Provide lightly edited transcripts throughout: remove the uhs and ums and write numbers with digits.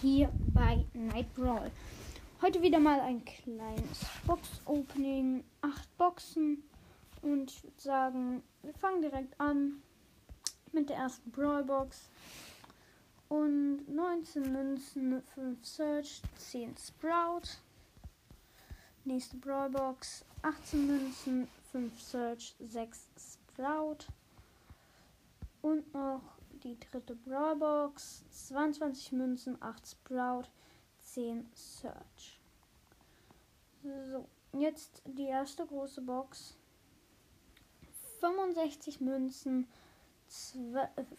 hier bei Night Brawl. Heute wieder mal ein kleines Box-Opening, 8 Boxen. Und ich würde sagen, wir fangen direkt an mit der ersten Brawl Box. Und 19 Münzen, 5 Search, 10 Sprout. Nächste Brawl Box, 18 Münzen, 5 Search, 6 Sprout. Und noch die dritte Brawl Box, 22 Münzen, 8 Sprout, 10 Search. So, jetzt die erste große Box. 65 Münzen,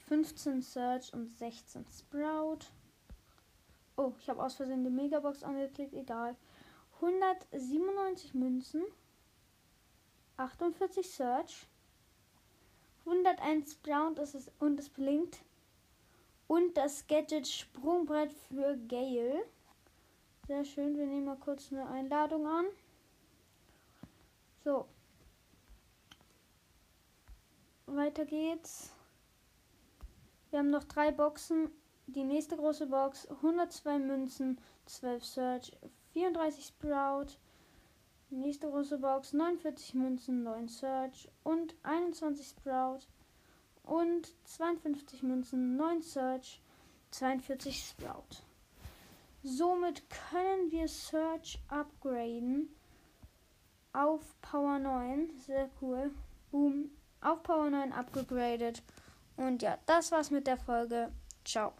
15 Search und 16 Sprout. Oh, ich habe aus Versehen die Mega Box angeklickt, egal. 197 Münzen, 48 Search, 101 Sprout und es blinkt. Und das Gadget Sprungbrett für Gale. Sehr schön, wir nehmen mal kurz eine Einladung an. So. Weiter geht's. Wir haben noch 3 Boxen. Die nächste große Box, 102 Münzen, 12 Search, 34 Sprout. Nächste große Box, 49 Münzen, 9 Search und 21 Sprout. Und 52 Münzen, 9 Search, 42 Sprout. Somit können wir Search upgraden auf Power 9. Sehr cool. Boom. Auf Power 9 upgegradet. Und ja, das war's mit der Folge. Ciao.